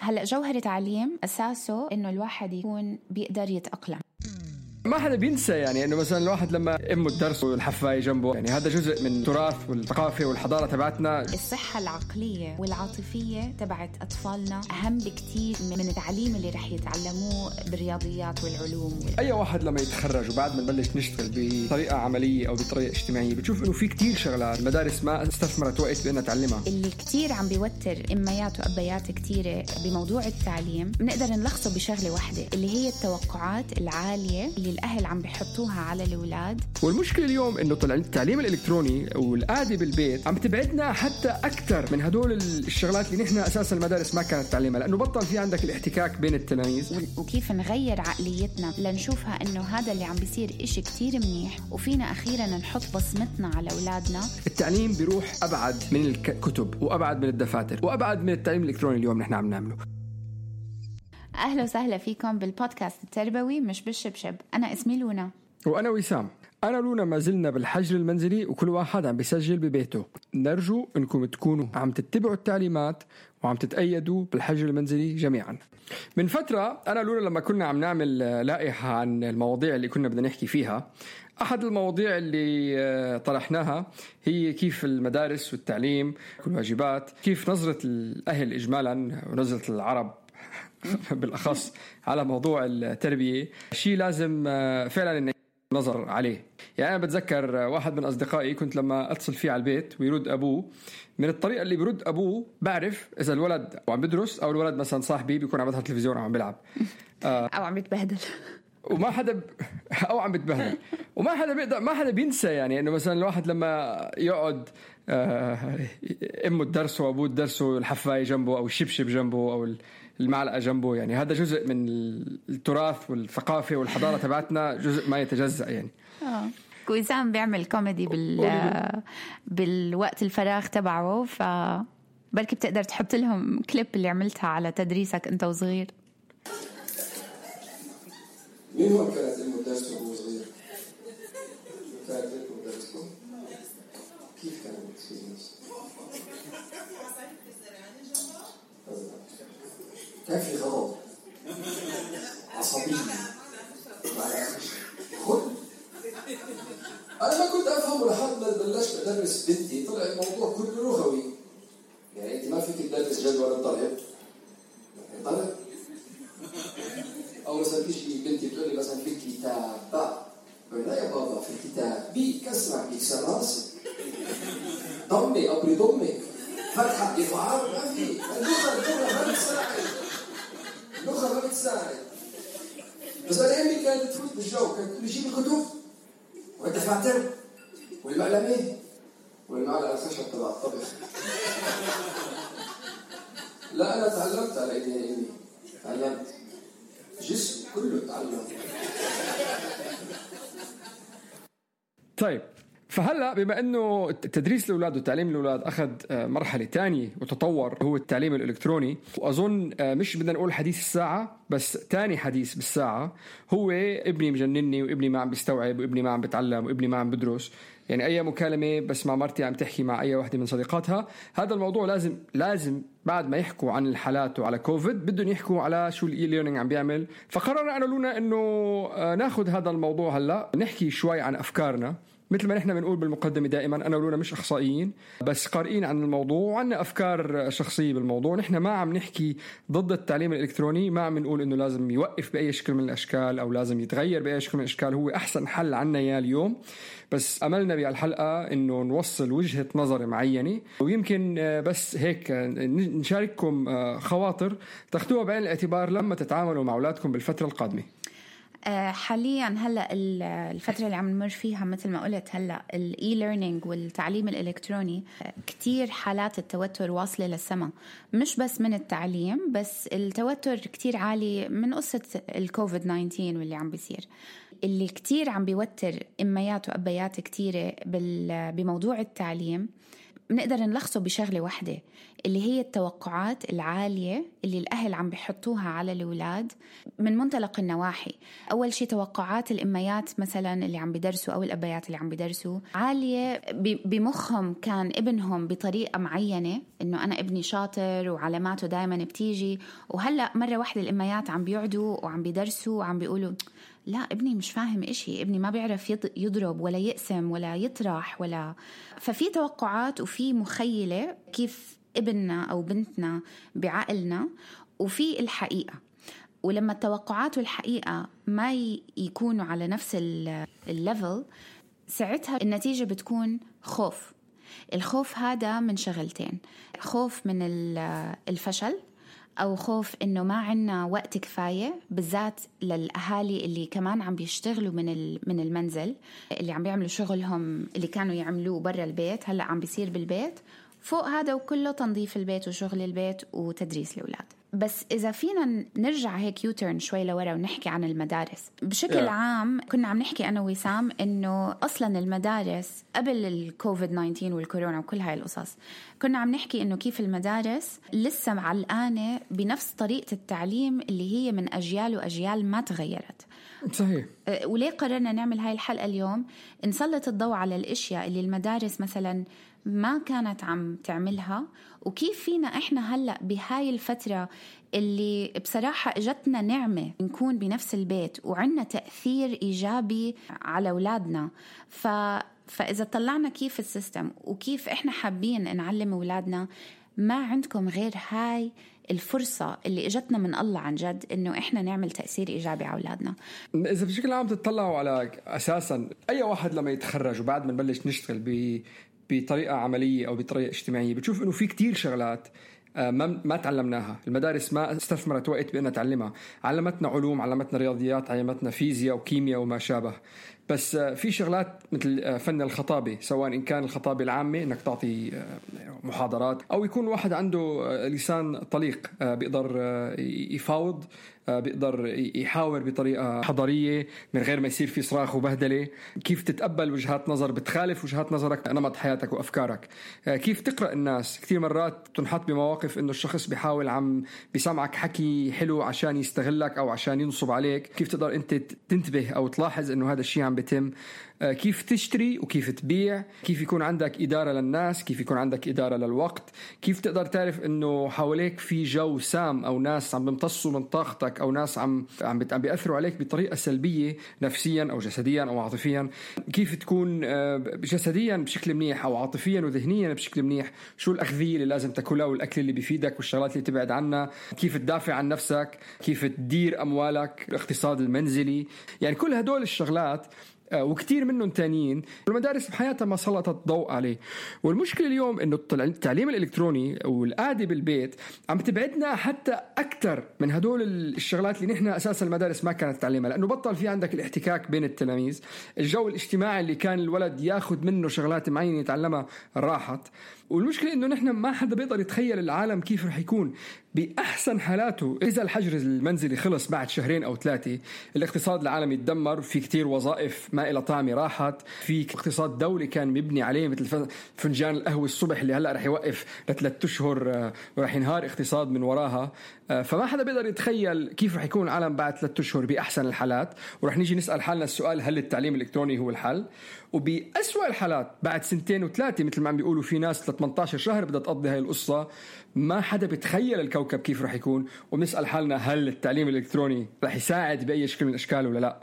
هلأ جوهر تعليم أساسه إنه الواحد يكون بيقدر يتأقلم. ما حدا بينسى يعني انه مثلا الواحد لما امه الدرس والحفايه جنبه، يعني هذا جزء من التراث والثقافه والحضاره تبعتنا. الصحه العقليه والعاطفيه تبعت اطفالنا اهم بكثير من التعليم اللي رح يتعلموه بالرياضيات والعلوم. اي واحد لما يتخرج وبعد ما نبلش نشتغل بطريقه عمليه او بطريقه اجتماعيه، بتشوف انه في كثير شغلات المدارس ما استثمرت وقت بانها تعلمها. اللي كثير عم بيوتر اميات وابيات كثيره بموضوع التعليم، بنقدر نلخصه بشغله واحده اللي هي التوقعات العاليه اللي الأهل عم بيحطوها على الأولاد. والمشكلة اليوم إنه طلع التعليم الإلكتروني والقعدة بالبيت عم تبعدنا حتى أكثر من هدول الشغلات اللي نحن أساسا المدارس ما كانت تعلمها، لأنه بطل في عندك الاحتكاك بين التلاميذ. وكيف نغير عقليتنا لنشوفها إنه هذا اللي عم بيصير إشي كتير منيح وفينا أخيرا نحط بصمتنا على أولادنا. التعليم بيروح أبعد من الكتب وأبعد من الدفاتر وأبعد من التعليم الإلكتروني اليوم نحن عم نعمله. أهلا وسهلا فيكم بالبودكاست التربوي مش بالشبشب. أنا اسمي لونا. وأنا وسام. أنا لونا ما زلنا بالحجر المنزلي وكل واحد عم بيسجل ببيته. نرجو أنكم تكونوا عم تتبعوا التعليمات وعم تتأيدوا بالحجر المنزلي جميعا. من فترة أنا لونا لما كنا عم نعمل لائحة عن المواضيع اللي كنا بدنا نحكي فيها، أحد المواضيع اللي طرحناها هي كيف المدارس والتعليم والواجبات، كيف نظرة الأهل إجمالا ونظرة العرب بالأخص على موضوع التربية، شيء لازم فعلا ننظر عليه. يعني أنا بتذكر واحد من أصدقائي كنت لما أتصل فيه على البيت ويرد أبوه، من الطريقة اللي بيرد أبوه بعرف إذا الولد عم بدرس أو الولد مثلا صاحبي بيكون عم يفتح التلفزيون أو عم بيلعب أو عم يتبهدل وما حدا بينسى يعني إنه مثلا الواحد لما يقعد أمه الدرس وأبوه الدرس والحفاية جنبه أو الشبشب جنبه أو المعلقة جنبه، يعني هذا جزء من التراث والثقافة والحضارة تبعتنا، جزء ما يتجزأ يعني. وسام بيعمل كوميدي بالوقت الفراغ تبعه، فبلكي بتقدر تحط لهم كليب اللي عملتها على تدريسك أنت وصغير. مين هو كانت أم الدرس وهو صغير؟ كانت أم الدرس كيف كانت في الناس؟ كان في غضب عصبي خد. أنا ما كنت أفهم لحد ما بلشت أدرس بنتي، طلع الموضوع كله لغوي. يعني أنت ما فيك تدرس جدول الطالب الطالب، أو مثلا تيجي بنتي تقول لي مثلا في الكتاب لا يا بابا في الكتاب بكسرة بكسر راسي ضمي أبري ضمي فتحة إظهار، ما في اللغة ما بتساعد، اللغة ما بتساعد. بس أنا أمي كانت تفوت بالجو، كانت تجيب الكتب والدفاتر والمعلمين والمعلقة الخشب تبع الطبخ. لا أنا تعلمت على إيديها أمي، تعلمت جسم كله تعلم. طيب فهلا بما انه تدريس الاولاد وتعليم الاولاد اخذ مرحله تانية وتطور، هو التعليم الالكتروني، واظن مش بدنا نقول حديث الساعه بس تاني حديث بالساعه هو ابني مجنني وابني ما عم بيستوعب وابني ما عم بتعلم وابني ما عم بدرس. يعني اي مكالمه بس مع مرتي عم تحكي مع اي وحده من صديقاتها، هذا الموضوع لازم بعد ما يحكوا عن الحالات وعلى كوفيد بدهم يحكوا على شو الاي ليرنينج عم بيعمل. فقررنا انا لونا انه ناخذ هذا الموضوع هلا نحكي شوي عن افكارنا مثل ما نحن بنقول بالمقدمة دائما أنا ولونا مش أخصائيين بس قارئين عن الموضوع وعنا أفكار شخصية بالموضوع. نحن ما عم نحكي ضد التعليم الإلكتروني، ما عم نقول إنه لازم يوقف بأي شكل من الأشكال أو لازم يتغير بأي شكل من الأشكال، هو أحسن حل عنا يا اليوم. بس أملنا بهالحلقة إنه نوصل وجهة نظر معينة، ويمكن بس هيك نشارككم خواطر تاخدوها بعين الاعتبار لما تتعاملوا مع أولادكم بالفترة القادمة. حاليا هلا الفتره اللي عم نمر فيها مثل ما قلت هلا الاي ليرنينج والتعليم الالكتروني كتير حالات التوتر واصله للسما، مش بس من التعليم، بس التوتر كتير عالي من قصه الكوفيد 19 واللي عم بيصير، اللي كتير عم بيوتر اميات وابيات كتيره بموضوع التعليم. بنقدر نلخصه بشغلة واحدة اللي هي التوقعات العالية اللي الأهل عم بيحطوها على الأولاد من منطلق النواحي. أول شيء توقعات الأميات مثلا اللي عم بيدرسوا أو الأبيات اللي عم بيدرسوا عالية، بمخهم كان ابنهم بطريقة معينة إنه أنا ابني شاطر وعلاماته دايما بتيجي، وهلأ مرة واحدة الأميات عم بيقعدوا وعم بيدرسوا وعم بيقولوا لا ابني مش فاهم إشي، ابني ما بيعرف يضرب ولا يقسم ولا يطرح ولا. ففي توقعات وفي مخيلة كيف ابننا أو بنتنا بعقلنا، وفي الحقيقة. ولما التوقعات والحقيقة ما يكونوا على نفس الليفل ساعتها النتيجة بتكون خوف. الخوف هذا من شغلتين، خوف من الفشل أو خوف إنه ما عنا وقت كفاية، بالذات للأهالي اللي كمان عم بيشتغلوا من المنزل، اللي عم بيعملوا شغلهم اللي كانوا يعملوه برا البيت هلأ عم بيصير بالبيت. فوق هذا وكله تنظيف البيت وشغل البيت وتدريس الأولاد. بس إذا فينا نرجع هيك يوترن شوي لورا ونحكي عن المدارس بشكل عام، كنا عم نحكي أنا وسام إنه أصلاً المدارس قبل الكوفيد 19 والكورونا وكل هاي القصص كنا عم نحكي إنه كيف المدارس لسه معلقانة بنفس طريقة التعليم اللي هي من أجيال وأجيال ما تغيرت. صحيح. وليه قررنا نعمل هاي الحلقة اليوم؟ نسلط الضوء على الأشياء اللي المدارس مثلاً ما كانت عم تعملها، وكيف فينا إحنا هلأ بهاي الفترة اللي بصراحة إجتنا نعمة نكون بنفس البيت وعنا تأثير إيجابي على أولادنا. فإذا طلعنا كيف السيستم وكيف إحنا حابين نعلم أولادنا، ما عندكم غير هاي الفرصة اللي إجتنا من الله عن جد إنه إحنا نعمل تأثير إيجابي على أولادنا. إذا بشكل عام تتطلعوا على أساسا أي واحد لما يتخرج وبعد ما نبلش نشتغل بطريقة عملية أو بطريقة اجتماعية، بتشوف إنه في كتير شغلات ما تعلمناها. المدارس ما استثمرت وقت بأنها تعلمها، علمتنا علوم، علمتنا رياضيات، علمتنا فيزياء وكيمياء وما شابه، بس في شغلات مثل فن الخطابة، سواء إن كان الخطابة العامة إنك تعطي محاضرات أو يكون واحد عنده لسان طليق بيقدر يفاوض، بيقدر يحاور بطريقة حضارية من غير ما يصير في صراخ وبهدلة، كيف تتقبل وجهات نظر بتخالف وجهات نظرك نمط حياتك وأفكارك، كيف تقرأ الناس. كثير مرات تنحط بمواقف إنه الشخص بيحاول عم بيسمعك حكي حلو عشان يستغلك أو عشان ينصب عليك، كيف تقدر أنت تنتبه أو تلاحظ إنه هذا الشيء عم بتم، كيف تشتري وكيف تبيع، كيف يكون عندك إدارة للناس، كيف يكون عندك إدارة للوقت، كيف تقدر تعرف إنه حواليك في جو سام أو ناس عم بمتصوا من طاقتك أو ناس عم بيأثروا عليك بطريقة سلبية نفسيا أو جسديا أو عاطفيا، كيف تكون جسديا بشكل منيح أو عاطفيا وذهنيا بشكل منيح، شو الأغذية اللي لازم تأكلها والأكل اللي بيفيدك والشغلات اللي تبعد عنها، كيف تدافع عن نفسك، كيف تدير أموالك، الاقتصاد المنزلي. يعني كل هدول الشغلات وكتير منهم تانيين المدارس بحياتها ما سلطت ضوء عليه. والمشكلة اليوم إنه التعليم الإلكتروني والقعدة بالبيت عم تبعدنا حتى أكتر من هدول الشغلات اللي نحن أساسا المدارس ما كانت تعلمها، لأنه بطل في عندك الاحتكاك بين التلاميذ، الجو الاجتماعي اللي كان الولد ياخد منه شغلات معينة يتعلمها راحت. والمشكلة إنه نحن ما حدا بيقدر يتخيل العالم كيف رح يكون بأحسن حالاته إذا الحجر المنزلي خلص بعد 2 أو 3 شهور، الاقتصاد العالمي تدمر، في كتير وظائف ما إلى طعمه راحت، في اقتصاد دولي كان مبني عليه مثل فنجان القهوة الصبح اللي هلأ رح يوقف ل3 أشهر ورح ينهار اقتصاد من وراها. فما حدا بيقدر يتخيل كيف رح يكون العالم بعد 3 أشهر بأحسن الحالات، ورح نيجي نسأل حالنا السؤال هل التعليم الإلكتروني هو الحل؟ وبأسوأ الحالات بعد 2 و 3 مثل ما عم بيقولوا في ناس 18 شهر بدها تقضي هاي القصة. ما حدا بتخيل الكوكب كيف رح يكون، وبنسأل حالنا هل التعليم الإلكتروني رح يساعد بأي شكل من أشكاله ولا لا.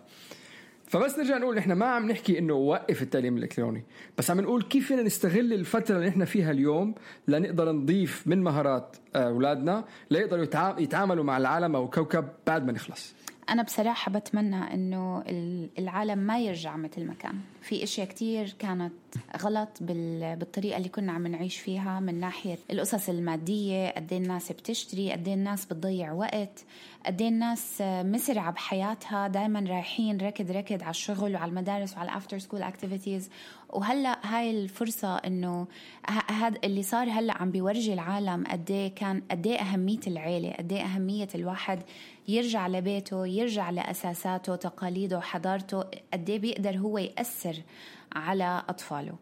فبس نرجع نقول إحنا ما عم نحكي إنه وقف التعليم الإلكتروني، بس عم نقول كيف فينا نستغل الفترة اللي إحنا فيها اليوم لنقدر نضيف من مهارات أولادنا ليقدروا يتعاملوا مع العالم أو كوكب بعد ما نخلص. أنا بصراحة بتمنى إنه العالم ما يرجع مثل ما كان، في أشياء كتير كانت غلط بالطريقة اللي كنا عم نعيش فيها، من ناحية القصص المادية، قدي الناس بتشتري، قدي الناس بتضيع وقت، قدي الناس مسرعة بحياتها، دايما رايحين ركض على الشغل وعلى المدارس وعلى الأفتر سكول أكتيفيتيز. وهلأ هاي الفرصة إنه هذا اللي صار هلأ عم بيورجي العالم قدي أهمية العيلة، قدي أهمية الواحد يرجع لبيته، يرجع لأساساته، تقاليده، حضارته، قدي بيقدر هو يأثر على أطفاله.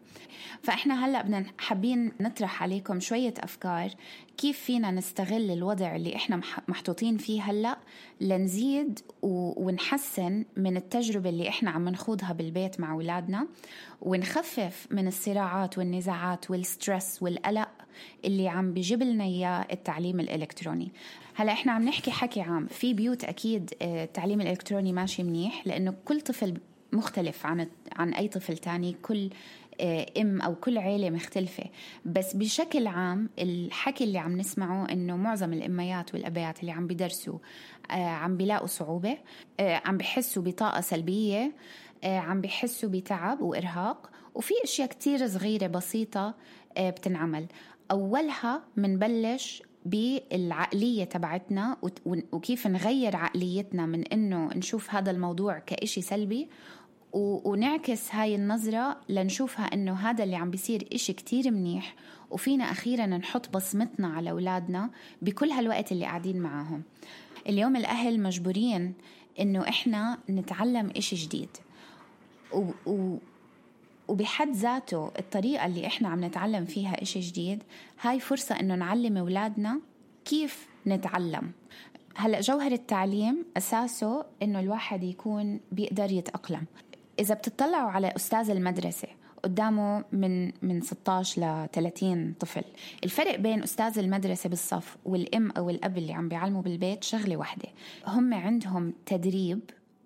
فإحنا هلأ بدنا حابين نطرح عليكم شوية أفكار كيف فينا نستغل الوضع اللي إحنا محطوطين فيه هلأ لنزيد ونحسن من التجربة اللي إحنا عم نخوضها بالبيت مع أولادنا، ونخفف من الصراعات والنزاعات والسترس والقلق اللي عم بيجيب لنا إياه التعليم الإلكتروني. هلأ إحنا عم نحكي حكي عام، في بيوت أكيد التعليم الإلكتروني ماشي منيح لأنه كل طفل مختلف عن أي طفل تاني، كل أم أو كل عيلة مختلفة. بس بشكل عام الحكي اللي عم نسمعه إنه معظم الأميات والأبيات اللي عم بيدرسوا عم بيلاقوا صعوبة، عم بيحسوا بطاقة سلبية، عم بيحسوا بتعب وإرهاق. وفي أشياء كتير صغيرة بسيطة بتنعمل، أولها منبلش بالعقلية تبعتنا وكيف نغير عقليتنا من إنه نشوف هذا الموضوع كإشي سلبي ونعكس هاي النظرة لنشوفها إنه هذا اللي عم بيصير إشي كتير منيح، وفينا أخيراً نحط بصمتنا على أولادنا بكل هالوقت اللي قاعدين معاهم. اليوم الأهل مجبورين إنه إحنا نتعلم إشي جديد، وبحد ذاته الطريقة اللي إحنا عم نتعلم فيها إشي جديد هاي فرصة إنه نعلم أولادنا كيف نتعلم. هلأ جوهر التعليم أساسه إنه الواحد يكون بيقدر يتأقلم. إذا بتطلعوا على أستاذ المدرسة قدامه من 16 ل 30 طفل، الفرق بين أستاذ المدرسة بالصف والأم أو الأب اللي عم بيعلموا بالبيت شغلة واحدة، هم عندهم تدريب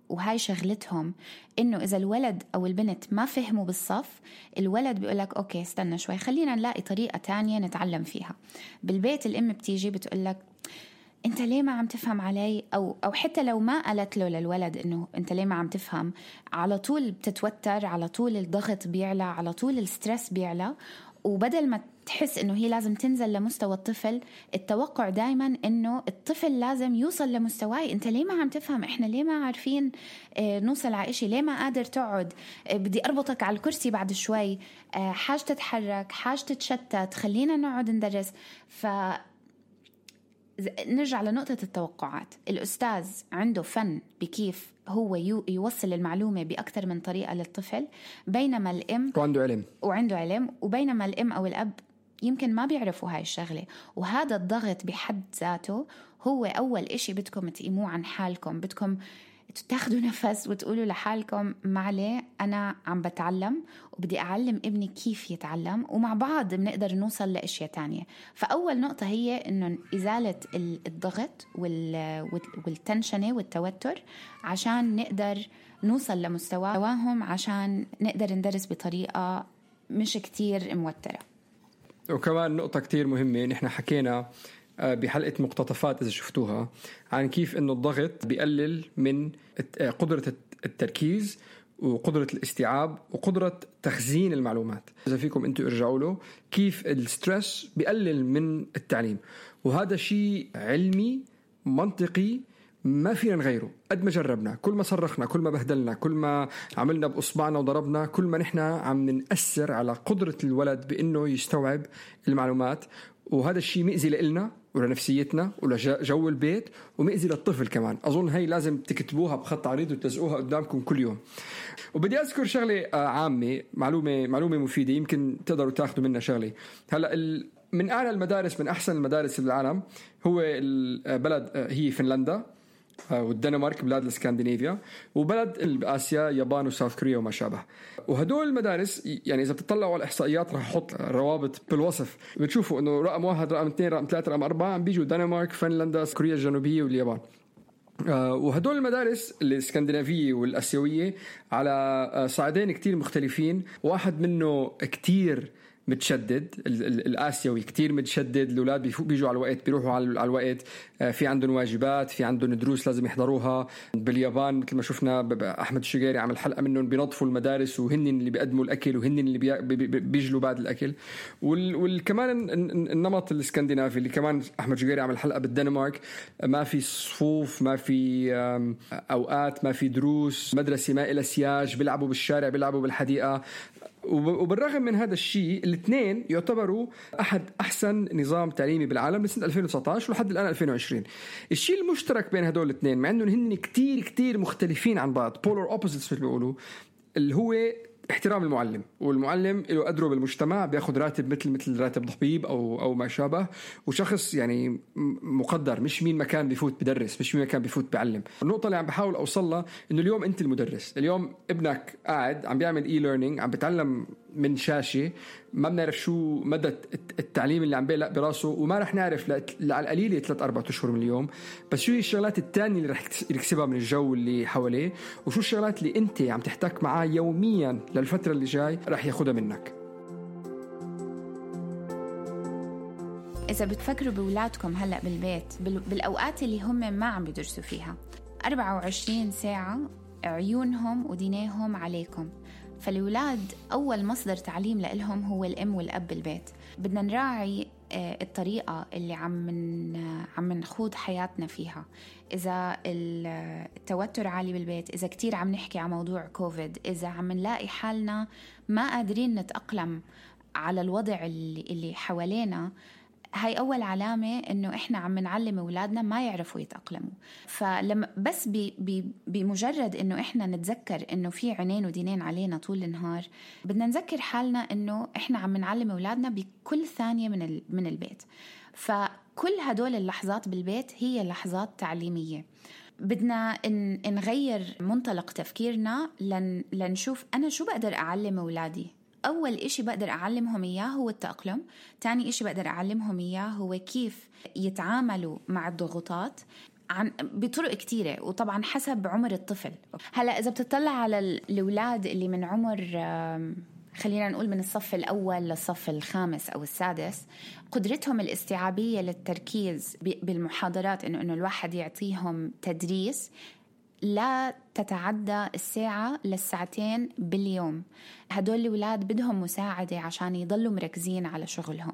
وهاي شغلتهم إنه إذا الولد أو البنت ما فهموا بالصف، الولد بيقولك أوكي استنى شوي خلينا نلاقي طريقة تانية نتعلم فيها. بالبيت الأم بتيجي بتقولك أنت ليه ما عم تفهم علي، أو حتى لو ما قالت له للولد إنه أنت ليه ما عم تفهم، على طول بتتوتر، على طول الضغط بيعلى، على طول السترس بيعلى. وبدل ما تحس إنه هي لازم تنزل لمستوى الطفل، التوقع دايما إنه الطفل لازم يوصل لمستواي، أنت ليه ما عم تفهم، إحنا ليه ما عارفين نوصل على إشي، ليه ما قادر تقعد، بدي أربطك على الكرسي بعد شوي، حاج تتحرك، حاج تتشتت، خلينا نقعد ندرس. نرجع لنقطة التوقعات، الأستاذ عنده فن بكيف هو يوصل المعلومة بأكثر من طريقة للطفل، بينما الأم وعنده علم، وبينما الأم أو الأب يمكن ما بيعرفوا هاي الشغلة. وهذا الضغط بحد ذاته هو أول إشي بدكم تقيموه عن حالكم، بدكم تاخدوا نفس وتقولوا لحالكم معلي أنا عم بتعلم وبدي أعلم ابني كيف يتعلم، ومع بعض بنقدر نوصل لأشياء تانية. فأول نقطة هي إنه إزالة الضغط والتنشنة والتوتر عشان نقدر نوصل لمستواهم، عشان نقدر ندرس بطريقة مش كتير موترة. وكمان نقطة كتير مهمة، نحن حكينا بحلقة مقتطفات إذا شفتوها عن كيف إنه الضغط بيقلل من قدرة التركيز وقدرة الاستيعاب وقدرة تخزين المعلومات. إذا فيكم أنتوا ارجعوا له كيف السترس بيقلل من التعليم، وهذا شيء علمي منطقي ما فينا نغيره. قد ما جربنا، كل ما صرخنا، كل ما بهدلنا، كل ما عملنا بأصبعنا وضربنا، كل ما نحن عم نأثر على قدرة الولد بأنه يستوعب المعلومات. وهذا الشيء مؤذي لإلنا ولنفسيتنا ولجو البيت، ومؤذي للطفل كمان. أظن هاي لازم تكتبوها بخط عريض وتلزقوها قدامكم كل يوم. وبدي أذكر شغلة عامة، معلومة مفيدة يمكن تقدروا تاخدوا منها شغلة. هلأ من أعلى المدارس، من أحسن المدارس بالعالم هو البلد هي فنلندا، والدنمارك بلاد الاسكندنافيا، وبلد آسيا يابان وساوث كوريا وما شابه. وهدول المدارس يعني إذا بتطلعوا على الإحصائيات، رح أحط الروابط بالوصف، بتشوفوا إنه رقم 1 رقم 2 رقم 3 رقم 4 عم بيجوا دنمارك، فنلندا، كوريا الجنوبية واليابان. وهدول المدارس الاسكندنافية والآسيوية على صعيدين كتير مختلفين. واحد منه كتير متشدد، الآسيوي كتير متشدد، الأولاد بيجوا على الوقت، بيروحوا على الوقت، في عندهم واجبات، في عندهم دروس لازم يحضروها. باليابان مثل ما شفنا أحمد شقيري عمل حلقة منهم بينظفوا المدارس، وهن اللي بيقدموا الأكل، وهن اللي بيجلوا بعد الأكل. والكمان النمط الاسكندنافي اللي كمان أحمد شقيري عمل حلقة بالدنمارك، ما في صفوف، ما في أوقات، ما في دروس، مدرسة ما إلى سياج، بيلعبوا بالشارع، بيلعبوا بالحديقة. وبالرغم من هذا الشيء الاثنين يعتبروا أحد أحسن نظام تعليمي بالعالم من سنة 2019 ولحد الآن 2020. الشيء المشترك بين هدول الاثنين مع أنهم هن كتير كتير مختلفين عن بعض، polar opposites مثل ما بيقولوا، اللي هو احترام المعلم، والمعلم له قدره بالمجتمع، بياخد راتب مثل راتب ضبيب أو ما شابه، وشخص يعني مقدر، مش مين ما كان بيفوت بدرس، مش مين ما كان بيفوت بعلم. النقطة اللي عم بحاول أوصلها إنه اليوم أنت المدرس، اليوم ابنك قاعد عم بيعمل e-learning، عم بتعلم من شاشة، ما بنعرف شو مدى التعليم اللي عم بيلق براسه، وما رح نعرف على القليلة 3-4 أشهر من اليوم. بس شو الشغلات التانية اللي رح يكسبها من الجو اللي حواليه، وشو الشغلات اللي أنت عم تحتك معاه يوميا للفترة اللي جاي رح ياخدها منك. إذا بتفكروا بولادكم هلأ بالبيت بالأوقات اللي هم ما عم بيدرسوا فيها، 24 ساعة عيونهم وديناهم عليكم، فالولاد أول مصدر تعليم لإلهم هو الأم والأب بالبيت. بدنا نراعي الطريقة اللي عم نخوض حياتنا فيها. إذا التوتر عالي بالبيت، إذا كتير عم نحكي عن موضوع كوفيد، إذا عم نلاقي حالنا ما قادرين نتأقلم على الوضع اللي حوالينا، هاي أول علامة إنه إحنا عم نعلم أولادنا ما يعرفوا يتأقلموا. فلما بس بمجرد إنه إحنا نتذكر إنه في عينين ودينين علينا طول النهار، بدنا نذكر حالنا إنه إحنا عم نعلم أولادنا بكل ثانية من البيت. فكل هدول اللحظات بالبيت هي لحظات تعليمية. بدنا نغير منطلق تفكيرنا لنشوف أنا شو بقدر أعلم أولادي. أول إشي بقدر أعلمهم إياه هو التأقلم، تاني إشي بقدر أعلمهم إياه هو كيف يتعاملوا مع الضغوطات بطرق كتيرة، وطبعا حسب عمر الطفل. هلأ إذا بتطلع على الأولاد اللي من عمر خلينا نقول من الصف الأول للصف الخامس أو السادس، قدرتهم الاستيعابية للتركيز بالمحاضرات، إنه الواحد يعطيهم تدريس لا تتعدى 1-2 ساعات باليوم. هدول الأولاد بدهم مساعدة عشان يضلوا مركزين على شغلهم.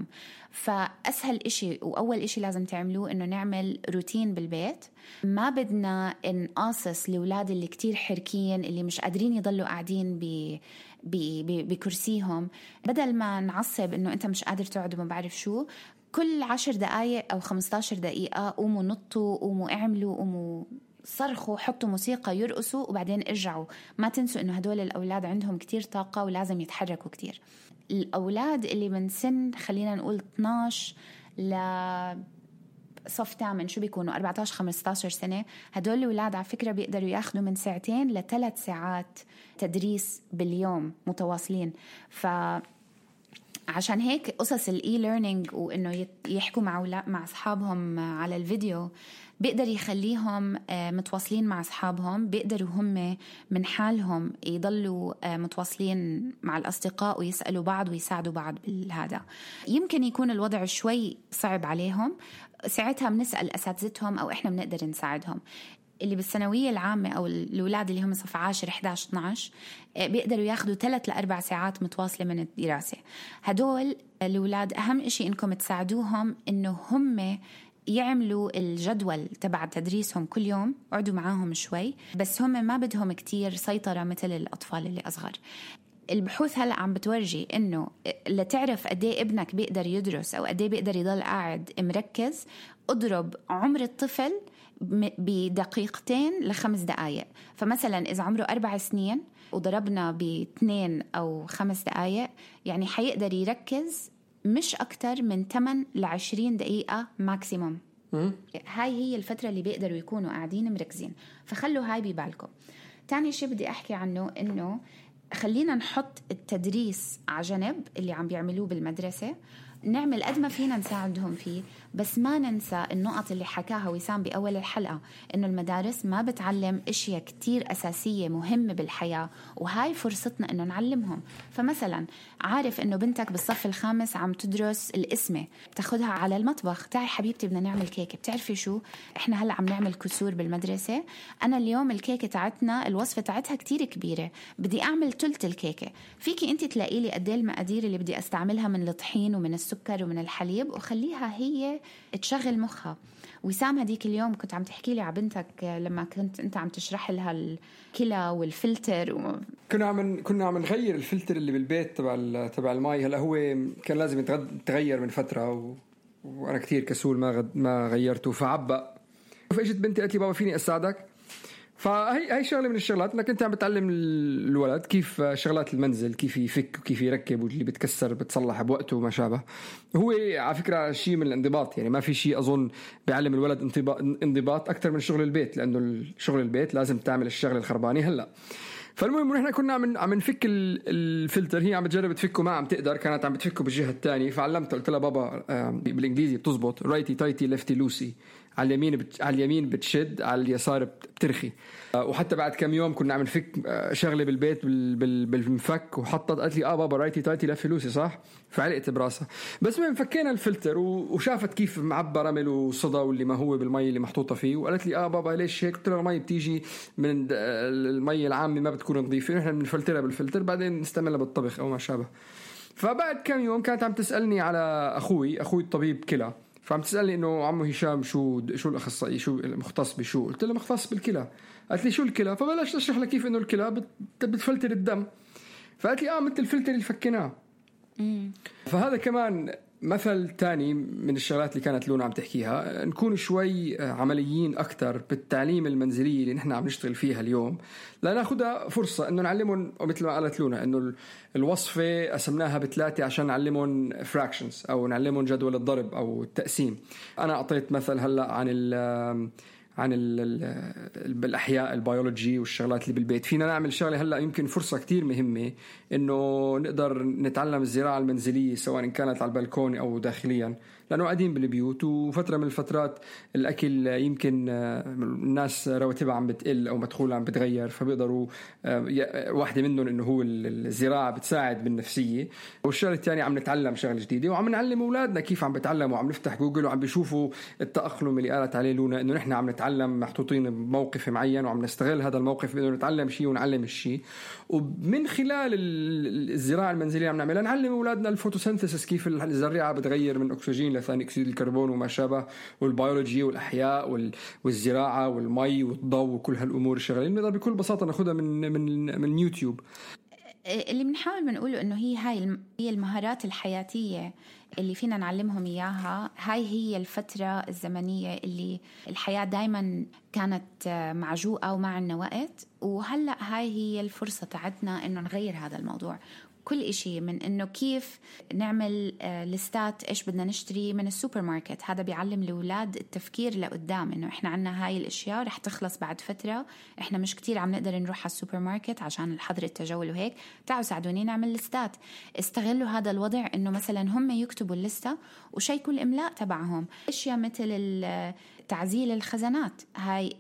فأسهل إشي وأول إشي لازم تعملوه إنه نعمل روتين بالبيت. ما بدنا نقاصص الأولاد اللي كتير حركين، اللي مش قادرين يضلوا قاعدين بكرسيهم. بدل ما نعصب إنه أنت مش قادر تقعد وما بعرف شو، كل 10 دقايق أو 15 دقيقة قوموا نطوا، قوموا اعملوا، قوموا صرخوا، حطوا موسيقى، يرقصوا، وبعدين ارجعوا. ما تنسوا إنه هدول الأولاد عندهم كتير طاقة ولازم يتحركوا كتير. الأولاد اللي من سن خلينا نقول 12 لصف 8 شو بيكونوا 14-15 سنة، هدول الأولاد على فكرة بيقدروا ياخدوا من 2-3 ساعات تدريس باليوم متواصلين. عشان هيك قصص الإي-ليرنينج وإنه يحكوا مع أصحابهم على الفيديو بيقدر يخليهم متواصلين مع أصحابهم، بيقدروا هم من حالهم يضلوا متواصلين مع الأصدقاء ويسألوا بعض ويساعدوا بعض بالهذا. يمكن يكون الوضع شوي صعب عليهم، ساعتها بنسأل أساتذتهم أو إحنا بنقدر نساعدهم. اللي بالثانوية العامة أو الأولاد اللي هم صف 10-11-12 بيقدروا ياخدوا 3-4 ساعات متواصلة من الدراسة. هدول الأولاد أهم إشي إنكم تساعدوهم إنه هم يعملوا الجدول تبع تدريسهم كل يوم، اقعدوا معاهم شوي، بس هم ما بدهم كتير سيطرة مثل الأطفال اللي أصغر. البحوث هلأ عم بتورجي إنه لتعرف قديه ابنك بيقدر يدرس أو قديه بيقدر يضل قاعد مركز، اضرب عمر الطفل ب2-5 دقايق. فمثلا إذا عمره 4 سنين وضربنا ب2 أو 5 دقايق، يعني حيقدر يركز مش أكتر من 8-20 دقيقة ماكسيموم. هاي هي الفترة اللي بيقدروا يكونوا قاعدين مركزين، فخلوا هاي ببالكم. تاني شيء بدي أحكي عنه إنه خلينا نحط التدريس على جنب اللي عم بيعملوه بالمدرسة، نعمل قد ما فينا نساعدهم فيه، بس ما ننسى النقط اللي حكاها وسام بأول الحلقة، إنه المدارس ما بتعلم أشياء كتير أساسية مهمة بالحياة، وهاي فرصتنا إنه نعلمهم. فمثلا عارف إنه بنتك بالصف الخامس عم تدرس القسمة، بتاخدها على المطبخ، تعي حبيبتي بدنا نعمل كيكة، بتعرفي شو إحنا هلا عم نعمل كسور بالمدرسة، أنا اليوم الكيكة تاعتنا الوصفة تاعتها كتير كبيرة، بدي أعمل تلت الكيكة، فيكي أنت تلاقي لي قديه المقادير اللي بدي أستعملها من الطحين ومن السكر ومن الحليب، وخليها هي تشغل مخها. وسام هديك اليوم كنت عم تحكي لي على بنتك لما كنت أنت عم تشرح لها الكلى والفلتر كنا عم نغير الفلتر اللي بالبيت تبع المي، هلا هو كان لازم يتغير من فترة وأنا كتير كسول ما غيرته فعبق، فاجت بنتي قالت لي بابا فيني أساعدك. فهي شغله من الشغلات انك انت عم بتعلم الولد كيف شغلات المنزل، كيف يفك وكيف يركب، واللي بتكسر بتصلح بوقته وما شابه. هو على فكره شيء من الانضباط، يعني ما في شيء اظن بيعلم الولد انضباط اكثر من شغل البيت، لانه شغل البيت لازم تعمل الشغله الخرباني هلا. فالمهم نحن كنا عم نفك الفلتر، هي عم تجرب تفكه ما عم تقدر، كانت عم بتفكه بالجهه الثانيه، فعلمتها قلت لها بابا بالانجليزي بتزبط رايتي تايتي ليفتي لوسي، على اليمين بتشد، على اليسار بترخي. وحتى بعد كم يوم كنا عم نفك شغله بالبيت بالمفك، وحطت قالت لي بابا رايتي تايتي ليفتي لوسي صح، فعلقت براسها. بس من فكينا الفلتر وشافت كيف معبى رمل وصدى واللي ما هو بالمي اللي محطوطه فيه، وقالت لي بابا ليش هيك؟ قلت لها المي بتيجي من المي العامه ما بتكون نظيفه، نحن بنفلترها بالفلتر بعدين نستعملها بالطبخ او ما شابه. فبعد كم يوم كانت عم تسالني على اخوي الطبيب كلى، فعم تسألني إنه عمو هشام شو الأخصائي، شو المختص بشو؟ قلت له مختص بالكلى. قالت لي شو الكلى؟ فبلشت أشرح لها كيف إنه الكلى بتفلتر الدم، فقالت لي مثل الفلتر اللي فكناه. فهذا كمان مثل تاني من الشغلات اللي كانت لونا عم تحكيها، نكون شوي عمليين أكتر بالتعليم المنزلي اللي نحن عم نشتغل فيها اليوم، لناخدها فرصة إنه نعلمهم، مثل ما قالت لونا إنه الوصفة قسمناها ب3 عشان نعلمهم fractions أو نعلمهم جدول الضرب أو التقسيم. أنا أعطيت مثل هلأ عن بالأحياء البيولوجي والشغلات اللي بالبيت، فينا نعمل شغلة هلأ يمكن فرصة كتير مهمة إنه نقدر نتعلم الزراعة المنزلية، سواء إن كانت على البلكون أو داخليا، لأنه قاعدين بالبيوت وفترة من الفترات الأكل يمكن الناس رواتبها عم بتقل أو مدخولها عم بتغير، فبيقدروا واحدة منهم إنه هو الزراعة بتساعد بالنفسية. والشغلة الثانية عم نتعلم شغلة جديدة، وعم نعلم أولادنا كيف عم بتعلموا، وعم نفتح جوجل وعم بيشوفوا التأقلم اللي قالت عليه لونا، إنه نحن عم نتعلم محطوطين بموقف معين وعم نستغل هذا الموقف بأنه نتعلم شيء ونعلم الشيء. ومن خلال الزراعة المنزلية عم نعملها نعلم أولادنا الفوتوسنتسس، كيف الزريعة بتغير من أكسجين لثاني أكسيد الكربون وما شابه، والبيولوجي والأحياء والزراعة والمي والضوء وكل هالأمور الشغلين نقدر بكل بساطة ناخدها من يوتيوب. اللي بنحاول بنقوله إنه هي المهارات الحياتية اللي فينا نعلمهم إياها، هاي هي الفترة الزمنية اللي الحياة دايما كانت معجوقة وما عنا وقت، وهلأ هاي هي الفرصة تاعتنا إنه نغير هذا الموضوع. كل إشي من إنه كيف نعمل لستات إيش بدنا نشتري من السوبر ماركت، هذا بيعلم الأولاد التفكير لقدام، إنه إحنا عنا هاي الأشياء رح تخلص بعد فترة، إحنا مش كتير عم نقدر نروح على السوبر ماركت عشان الحظر التجول وهيك، تعالوا ساعدوني نعمل لستات. استغلوا هذا الوضع إنه مثلا هم يكتبوا اللستة وشيكوا الإملاء تبعهم، أشياء مثل تعزيل الخزانات، هاي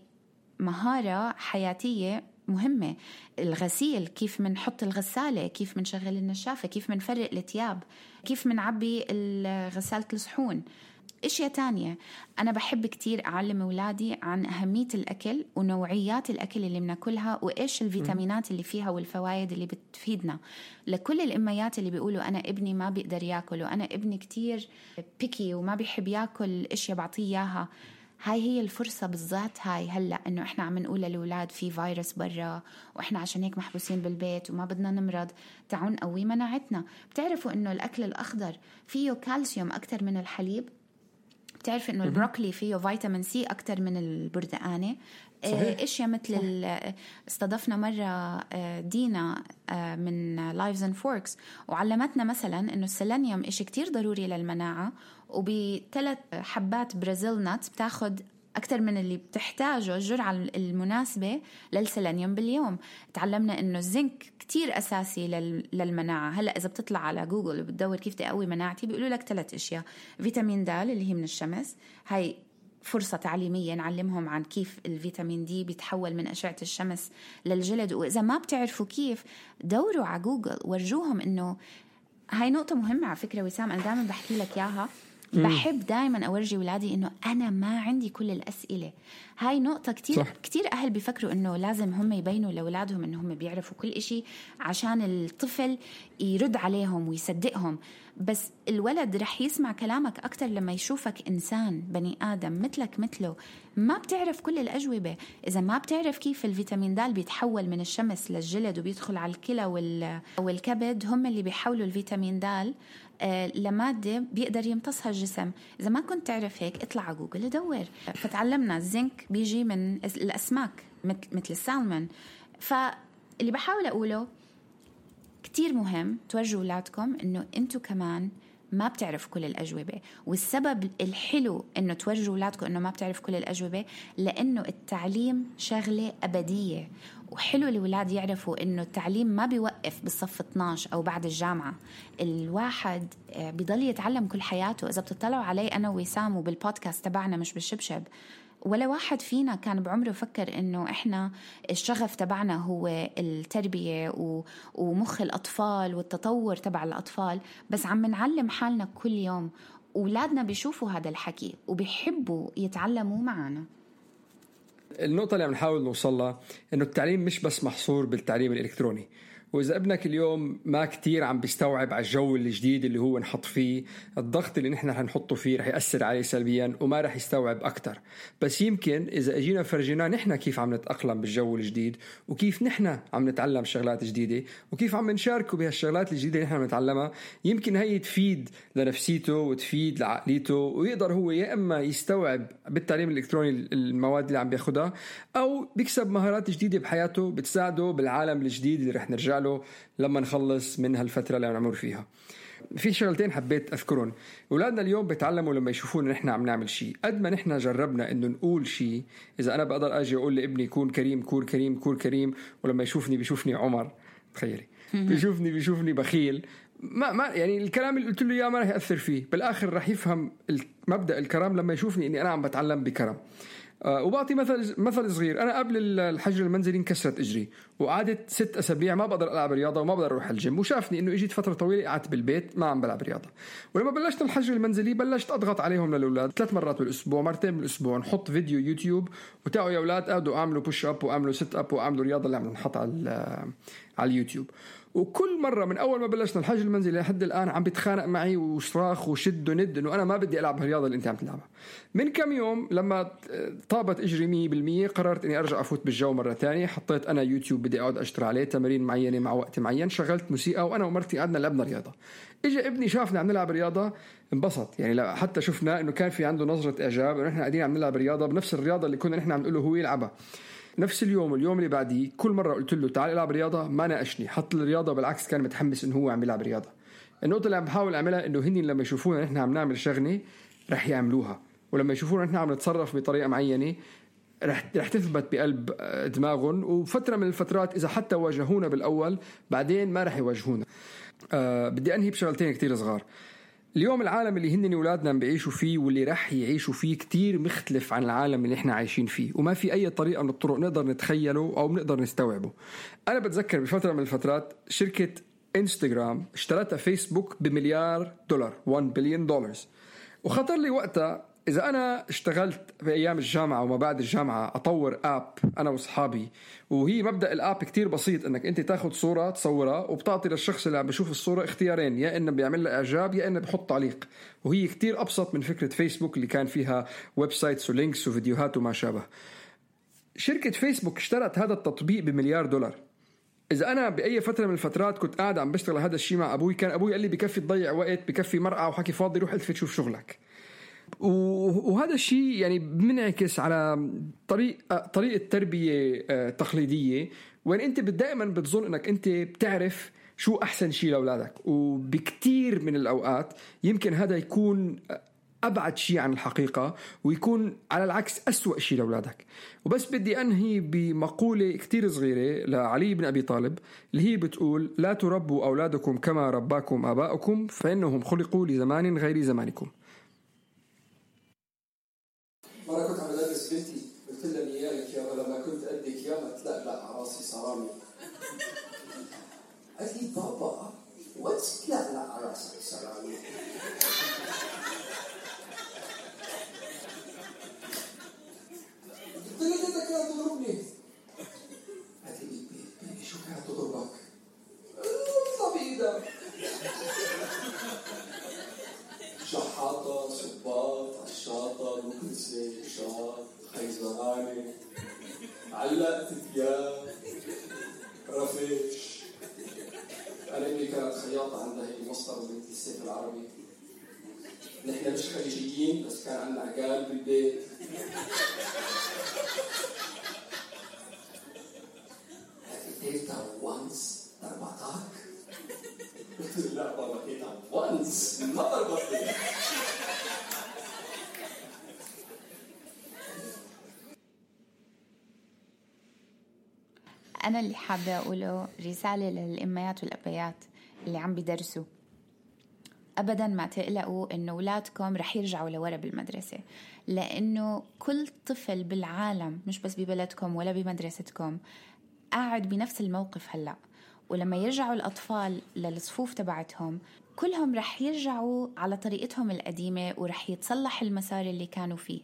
مهارة حياتية مهمة. الغسيل، كيف منحط الغسالة، كيف منشغل النشافة، كيف منفرق التياب، كيف منعبي غسالة الصحون. اشياء تانية انا بحب كتير اعلم اولادي عن اهمية الاكل ونوعيات الاكل اللي بناكلها، وايش الفيتامينات اللي فيها والفوائد اللي بتفيدنا. لكل الاميات اللي بيقولوا انا ابني ما بيقدر ياكل، وانا ابني كتير بيكي وما بيحب ياكل اشياء بعطيه اياها، هاي هي الفرصة بالذات هاي هلأ، إنه إحنا عم نقول للولاد في فيروس برا وإحنا عشان هيك محبوسين بالبيت وما بدنا نمرض، تعون قوي مناعتنا. بتعرفوا إنه الأكل الأخضر فيه كالسيوم أكتر من الحليب، بتعرف إنه البروكلي فيه فيتامين سي أكتر من البردقانة، إشياء مثل استضفنا مرة دينا من Lives and Forks وعلمتنا مثلا إنه السيلينيوم إشي كتير ضروري للمناعة، وب3 حبات برازيل نت بتاخد أكتر من اللي بتحتاجه الجرعة المناسبة للسيلينيوم باليوم. تعلمنا إنه الزنك كتير أساسي للمناعة. هلأ إذا بتطلع على جوجل وبتدور كيف تقوي مناعتي بيقولوا لك 3 أشياء: فيتامين د اللي هي من الشمس، هاي فرصة تعليمية نعلمهم عن كيف الفيتامين دي بيتحول من أشعة الشمس للجلد، وإذا ما بتعرفوا كيف دوروا على جوجل ورجوهم إنه هاي نقطة مهمة. على فكرة وسام أنا دائما بحكي لك إياها، بحب دائما أورجي ولادي إنه أنا ما عندي كل الأسئلة. هاي نقطة كتير صح. كتير أهل بيفكروا إنه لازم هم يبينوا لأولادهم إنهم بيعرفوا كل إشي عشان الطفل يرد عليهم ويصدقهم، بس الولد رح يسمع كلامك أكتر لما يشوفك إنسان بني آدم مثلك مثله. ما بتعرف كل الأجوبة، إذا ما بتعرف كيف الفيتامين د بيتحول من الشمس للجلد وبيدخل على الكلى والكبد، هم اللي بيحولوا الفيتامين د لمادة بيقدر يمتصها الجسم. إذا ما كنت تعرف هيك اطلع على جوجل ادور. فتعلمنا الزنك بيجي من الأسماك مثل السالمون. فاللي بحاول أقوله كتير مهم تورجوا أولادكم إنه أنتوا كمان ما بتعرف كل الأجوبة، والسبب الحلو إنه تورجوا أولادكم إنه ما بتعرف كل الأجوبة لأنه التعليم شغلة أبدية. وحلو الولاد يعرفوا إنه التعليم ما بيوقف بالصف 12 أو بعد الجامعة، الواحد بيضل يتعلم كل حياته. إذا بتطلعوا علي أنا وسام وبالبودكاست تبعنا مش بالشبشب، ولا واحد فينا كان بعمره فكر إنه إحنا الشغف تبعنا هو التربية ومخ الأطفال والتطور تبع الأطفال، بس عم نعلم حالنا كل يوم. أولادنا بيشوفوا هذا الحكي وبيحبوا يتعلموا معنا. النقطة اللي عم نحاول نوصلها إنه التعليم مش بس محصور بالتعليم الإلكتروني. وإذا ابنك اليوم ما كتير عم بيستوعب على الجو الجديد اللي هو نحط فيه، الضغط اللي نحن هنحطه فيه رح يأثر عليه سلبيا وما رح يستوعب أكتر. بس يمكن إذا أجينا فرجينا نحن كيف عم نتأقلم بالجو الجديد، وكيف نحن عم نتعلم شغلات جديدة، وكيف عم نشاركه بهالشغلات الجديدة اللي نحن نتعلمها، يمكن هاي تفيد لنفسيته وتفيد لعقليته، ويقدر هو يا إما يستوعب بالتعليم الإلكتروني المواد اللي عم بياخدها، أو بيكسب مهارات جديدة بحياته بتساعده بالعالم الجديد اللي رح نرجع له لما نخلص من هالفترة اللي نعمر فيها. في شغلتين حبيت أذكرهم. أولادنا اليوم بيتعلموا لما يشوفون نحن عم نعمل شيء. قد ما نحن جربنا إنه نقول شيء، إذا أنا بقدر أجي أقول لابني كون كريم كون كريم كون كريم، ولما يشوفني بيشوفني عمر، تخيلي بيشوفني بخيل، ما يعني الكلام اللي قلت له إياه ما رح يأثر فيه. بالآخر رح يفهم مبدأ الكرم لما يشوفني إني أنا عم بتعلم بكرم. وبعطي مثل صغير. أنا قبل الحجر المنزلي انكسرت إجري وقعدت 6 أسابيع ما بقدر ألعب رياضة وما بقدر أروح الجيم، وشافني إنه إجيت فترة طويلة قعدت بالبيت ما عم بلعب رياضة. ولما بلشت الحجر المنزلي بلشت أضغط عليهم للأولاد 3 مرات بالأسبوع، 2 مرات بالأسبوع، نحط فيديو يوتيوب وتعوا يا أولاد قعدوا أعملوا بوش أب وأعملوا ست أب وأعملوا رياضة اللي عم نحط على اليوتيوب. وكل مرة من أول ما بلشنا الحجر المنزلي لحد الآن عم بيتخانق معي وصراخ وشد وند إنه أنا ما بدي ألعب الرياضة اللي أنت عم تلعبها. من كم يوم لما طابت إجري 100% قررت إني أرجع أفوت بالجو مرة تانية. حطيت أنا يوتيوب بدي أقعد أشتري عليه تمارين معينة مع وقت معين، شغلت موسيقى وأنا ومرتي قعدنا لعبنا رياضة. إجا ابني شافنا عم نلعب رياضة انبسط، يعني حتى شفنا إنه كان في عنده نظرة إعجاب إنه إحنا قاعدين عم نلعب رياضة بنفس الرياضة اللي كنا إحنا عم نقوله هو يلعبها. نفس اليوم واليوم اللي بعديه كل مرة قلت له تعال العب رياضة ما ناقشني، حط الرياضة، بالعكس كان متحمس إنه هو عم يلعب رياضة. النقطة اللي عم بحاول أعملها إنه هني لما يشوفونا إحنا عم نعمل شغلة رح يعملوها، ولما يشوفونا إحنا عم نتصرف بطريقة معينة رح تثبت بقلب دماغهم، وفترة من الفترات إذا حتى واجهونا بالأول بعدين ما رح يواجهونا. بدي أنهي بشغلتين كتير صغار. اليوم العالم اللي هنني أولادنا بيعيشوا فيه واللي رح يعيشوا فيه كتير مختلف عن العالم اللي احنا عايشين فيه، وما في أي طريقة من الطرق نقدر نتخيله أو نقدر نستوعبه. أنا بتذكر بفترة من الفترات شركة إنستغرام اشترتها فيسبوك ب$1 بليون $1 بليون، وخطر لي وقتها إذا أنا اشتغلت بأيام الجامعة وما بعد الجامعة أطور آب أنا وصحابي. وهي مبدأ الآب كتير بسيط، أنك أنت تاخد صورة تصورها وبتعطي للشخص اللي عم بشوف الصورة اختيارين، يا إنه بيعمل له إعجاب يا إنه بيحط تعليق. وهي كتير أبسط من فكرة فيسبوك اللي كان فيها ويب سايتس ولينكس وفيديوهات وما شابه. شركة فيسبوك اشترت هذا التطبيق $1 بليون. إذا أنا بأي فترة من الفترات كنت قاعد عم بشتغل هذا الشيء مع أبوي، كان أبوي قال لي بكفي تضيع وقت، بكفي مرقعة وحكي فاضي، روح التفت شوف شغلك. وهذا الشيء يعني بنعكس على طريقة تربية تقليدية، وين أنت دائما بتظن أنك أنت بتعرف شو أحسن شيء لأولادك، وبكتير من الأوقات يمكن هذا يكون أبعد شيء عن الحقيقة، ويكون على العكس أسوأ شيء لأولادك. وبس بدي أنهي بمقولة كتير صغيرة لعلي بن أبي طالب اللي هي بتقول: لا تربوا أولادكم كما رباكم آباؤكم فإنهم خلقوا لزمان غير زمانكم. مرة كنت عم أدرس بنتي، قلت لها: نيالك يا أبا لما كنت قدك يا ما تلقلق على راسي صرامي. قالت لي: بابا واتش تلقلق على راسي صرامي؟ نحن مش خليجيين بس كان عندنا عقال بالبيت. قلت لها: وانس ضربتك؟ قلت لها: لا بابا، قلت وانس ما ضربتك. أنا اللي حابة أقوله رسالة للأميات والأبيات اللي عم بيدرسوا: أبداً ما تقلقوا إنه أولادكم رح يرجعوا لورا بالمدرسة، لأنه كل طفل بالعالم مش بس ببلدكم ولا بمدرستكم قاعد بنفس الموقف هلأ. ولما يرجعوا الأطفال للصفوف تبعتهم كلهم رح يرجعوا على طريقتهم القديمة ورح يتصلح المسار اللي كانوا فيه،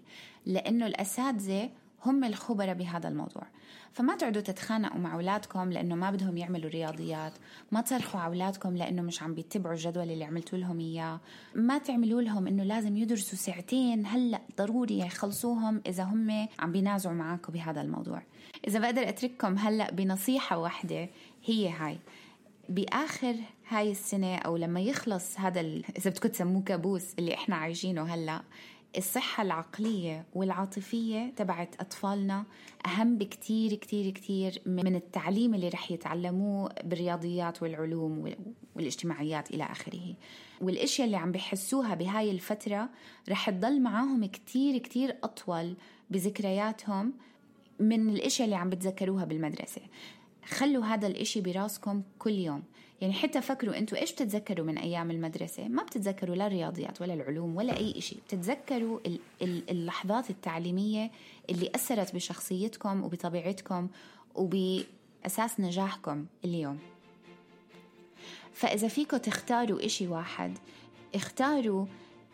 لأنه الأساتذة هم الخبراء بهذا الموضوع. فما تعدوا تتخانقوا مع أولادكم لأنه ما بدهم يعملوا رياضيات، ما تصرخوا على أولادكم لأنه مش عم بيتبعوا الجدول اللي عملتوا لهم إياه، ما تعملوا لهم إنه لازم يدرسوا ساعتين هلأ ضروري يخلصوهم إذا هم عم بينازعوا معاكم بهذا الموضوع. إذا بقدر أترككم هلأ بنصيحة واحدة هي هاي: بآخر هاي السنة أو لما يخلص هذا إذا بدكم تسموه كابوس اللي إحنا عايشينه هلأ، الصحة العقلية والعاطفية تبعت أطفالنا أهم بكتير كتير كتير من التعليم اللي رح يتعلموه بالرياضيات والعلوم والاجتماعيات إلى آخره. والأشياء اللي عم بيحسوها بهاي الفترة رح تضل معاهم كتير كتير أطول بذكرياتهم من الأشياء اللي عم بتذكروها بالمدرسة. خلوا هذا الإشي براسكم كل يوم، يعني حتى فكروا أنتوا إيش بتتذكروا من أيام المدرسة. ما بتتذكروا لا الرياضيات ولا العلوم ولا أي إشي، بتتذكروا اللحظات التعليمية اللي أثرت بشخصيتكم وبطبيعتكم وبأساس نجاحكم اليوم. فإذا فيكم تختاروا إشي واحد، اختاروا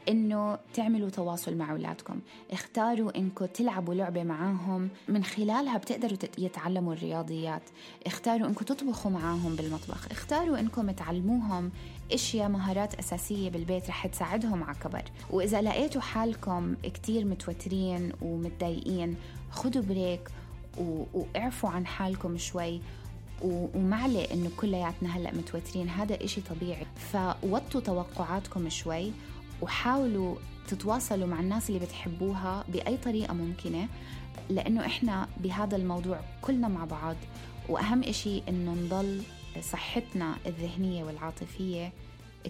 إنه تعملوا تواصل مع أولادكم، اختاروا إنكم تلعبوا لعبة معاهم من خلالها بتقدروا يتعلموا الرياضيات، اختاروا إنكم تطبخوا معاهم بالمطبخ، اختاروا إنكم تعلموهم إشياء مهارات أساسية بالبيت رح تساعدهم على كبر. وإذا لقيتوا حالكم كتير متوترين ومتضايقين، خدوا بريك واعفوا عن حالكم شوي، ومعلي إنه كلياتنا هلأ متوترين، هذا إشي طبيعي. فوطوا توقعاتكم شوي وحاولوا تتواصلوا مع الناس اللي بتحبوها بأي طريقة ممكنة، لأنه إحنا بهذا الموضوع كلنا مع بعض. وأهم إشي إنه نضل صحتنا الذهنية والعاطفية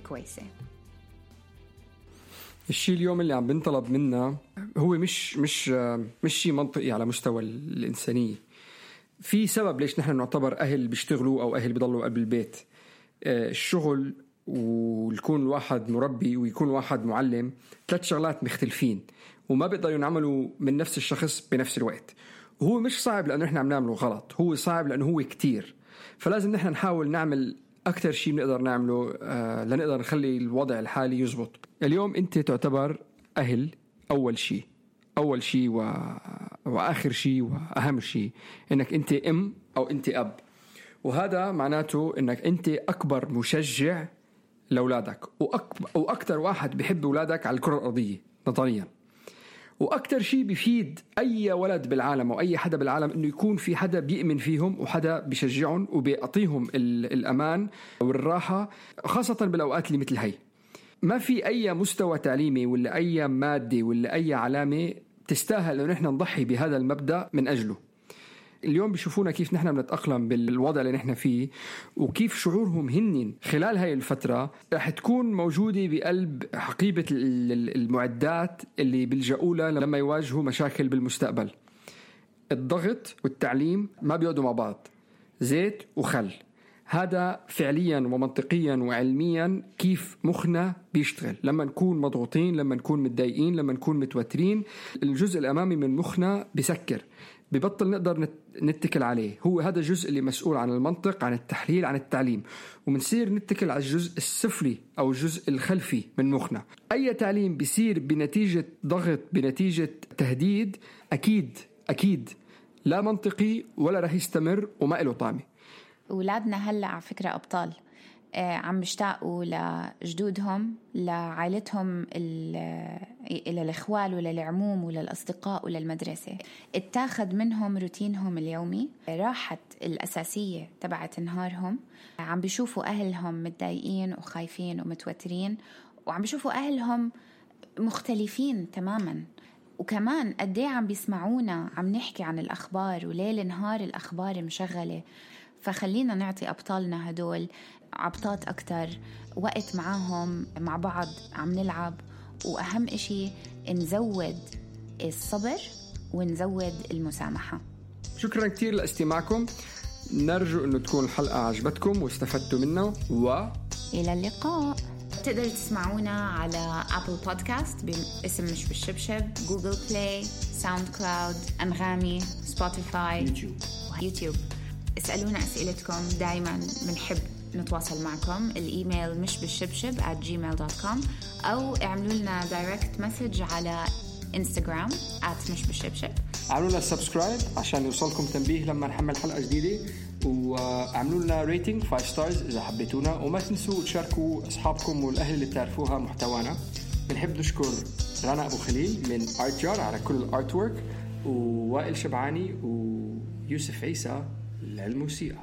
كويسة. الشيء اليوم اللي عم بنطلب منا هو مش شيء منطقي على مستوى الإنسانية. في سبب ليش نحن نعتبر أهل بيشتغلوا أو أهل بيضلوا قبل البيت. الشغل ويكون واحد مربي ويكون واحد معلم، 3 شغلات مختلفين وما بيقدروا ينعملوا من نفس الشخص بنفس الوقت. وهو مش صعب لأنه نحن عم نعمله غلط، هو صعب لأنه هو كتير. فلازم نحن نحاول نعمل أكتر شيء بنقدر نعمله لنقدر نخلي الوضع الحالي يزبط. اليوم أنت تعتبر أهل أول شيء وآخر شيء وأهم شيء إنك أنت أم أو أنت أب، وهذا معناته إنك أنت أكبر مشجع لأولادك وأكتر واحد بيحب أولادك على الكرة الأرضية نظريا. وأكتر شيء بيفيد أي ولد بالعالم أو أي حدا بالعالم إنه يكون في حدا بيؤمن فيهم وحدا بيشجعهم وبيعطيهم الأمان والراحة، خاصة بالأوقات اللي مثل هاي. ما في أي مستوى تعليمي ولا أي مادي ولا أي علامة تستاهل إنه نحن نضحي بهذا المبدأ من أجله. اليوم بيشوفونا كيف نحن بنتأقلم بالوضع اللي نحن فيه وكيف شعورهم هنين خلال هاي الفترة رح تكون موجودة بقلب حقيبة المعدات اللي بيلجأولها لما يواجهوا مشاكل بالمستقبل. الضغط والتعليم ما بيقعدوا مع بعض، زيت وخل. هذا فعليا ومنطقيا وعلميا كيف مخنا بيشتغل لما نكون مضغوطين، لما نكون متضايقين، لما نكون متوترين. الجزء الأمامي من مخنا بسكر، ببطل نقدر نتكل عليه. هو هذا الجزء اللي مسؤول عن المنطق، عن التحليل، عن التعليم، ومنصير نتكل على الجزء السفلي أو الجزء الخلفي من مخنا. أي تعليم بيصير بنتيجة ضغط، بنتيجة تهديد، أكيد لا منطقي ولا رح يستمر وما إله طعمي. أولادنا هلأ على فكرة أبطال، عم بيشتاقوا لجدودهم، لعائلتهم، للإخوال وللعموم وللأصدقاء وللمدرسة. اتاخد منهم روتينهم اليومي، راحت الأساسية تبعت نهارهم. عم بيشوفوا أهلهم متضايقين وخايفين ومتوترين، وعم بيشوفوا أهلهم مختلفين تماماً. وكمان قديه عم بيسمعونا عم نحكي عن الأخبار، وليل نهار الأخبار مشغلة. فخلينا نعطي أبطالنا هدول عبطات أكتر، وقت معاهم، مع بعض عم نلعب. وأهم إشي نزود الصبر ونزود المسامحة. شكرا كتير لاستماعكم، نرجو أنه تكون الحلقة عجبتكم واستفدتوا منها، وإلى اللقاء. تقدروا تسمعونا على أبل بودكاست باسم مش بالشبشب، جوجل بلاي، ساوند كلاود، أنغامي، سبوتيفاي، يوتيوب. اسألونا أسئلتكم، دايما منحب نتواصل معكم. الإيميل مش بالشبشب @gmail.com، أو اعملوا لنا دايركت مسج على إنستغرام @مش بالشبشب. اعملوا لنا سبسكرايب عشان يوصلكم تنبيه لما نحمل حلقة جديدة، واعملوا لنا ريتنج 5 stars إذا حبيتونا، وما تنسوا تشاركوا أصحابكم والأهل اللي تعرفوها محتوانا. بنحب نشكر رنا أبو خليل من ArtJar على كل الارت وورك، ووائل شبعاني ويوسف عيسى للموسيقى.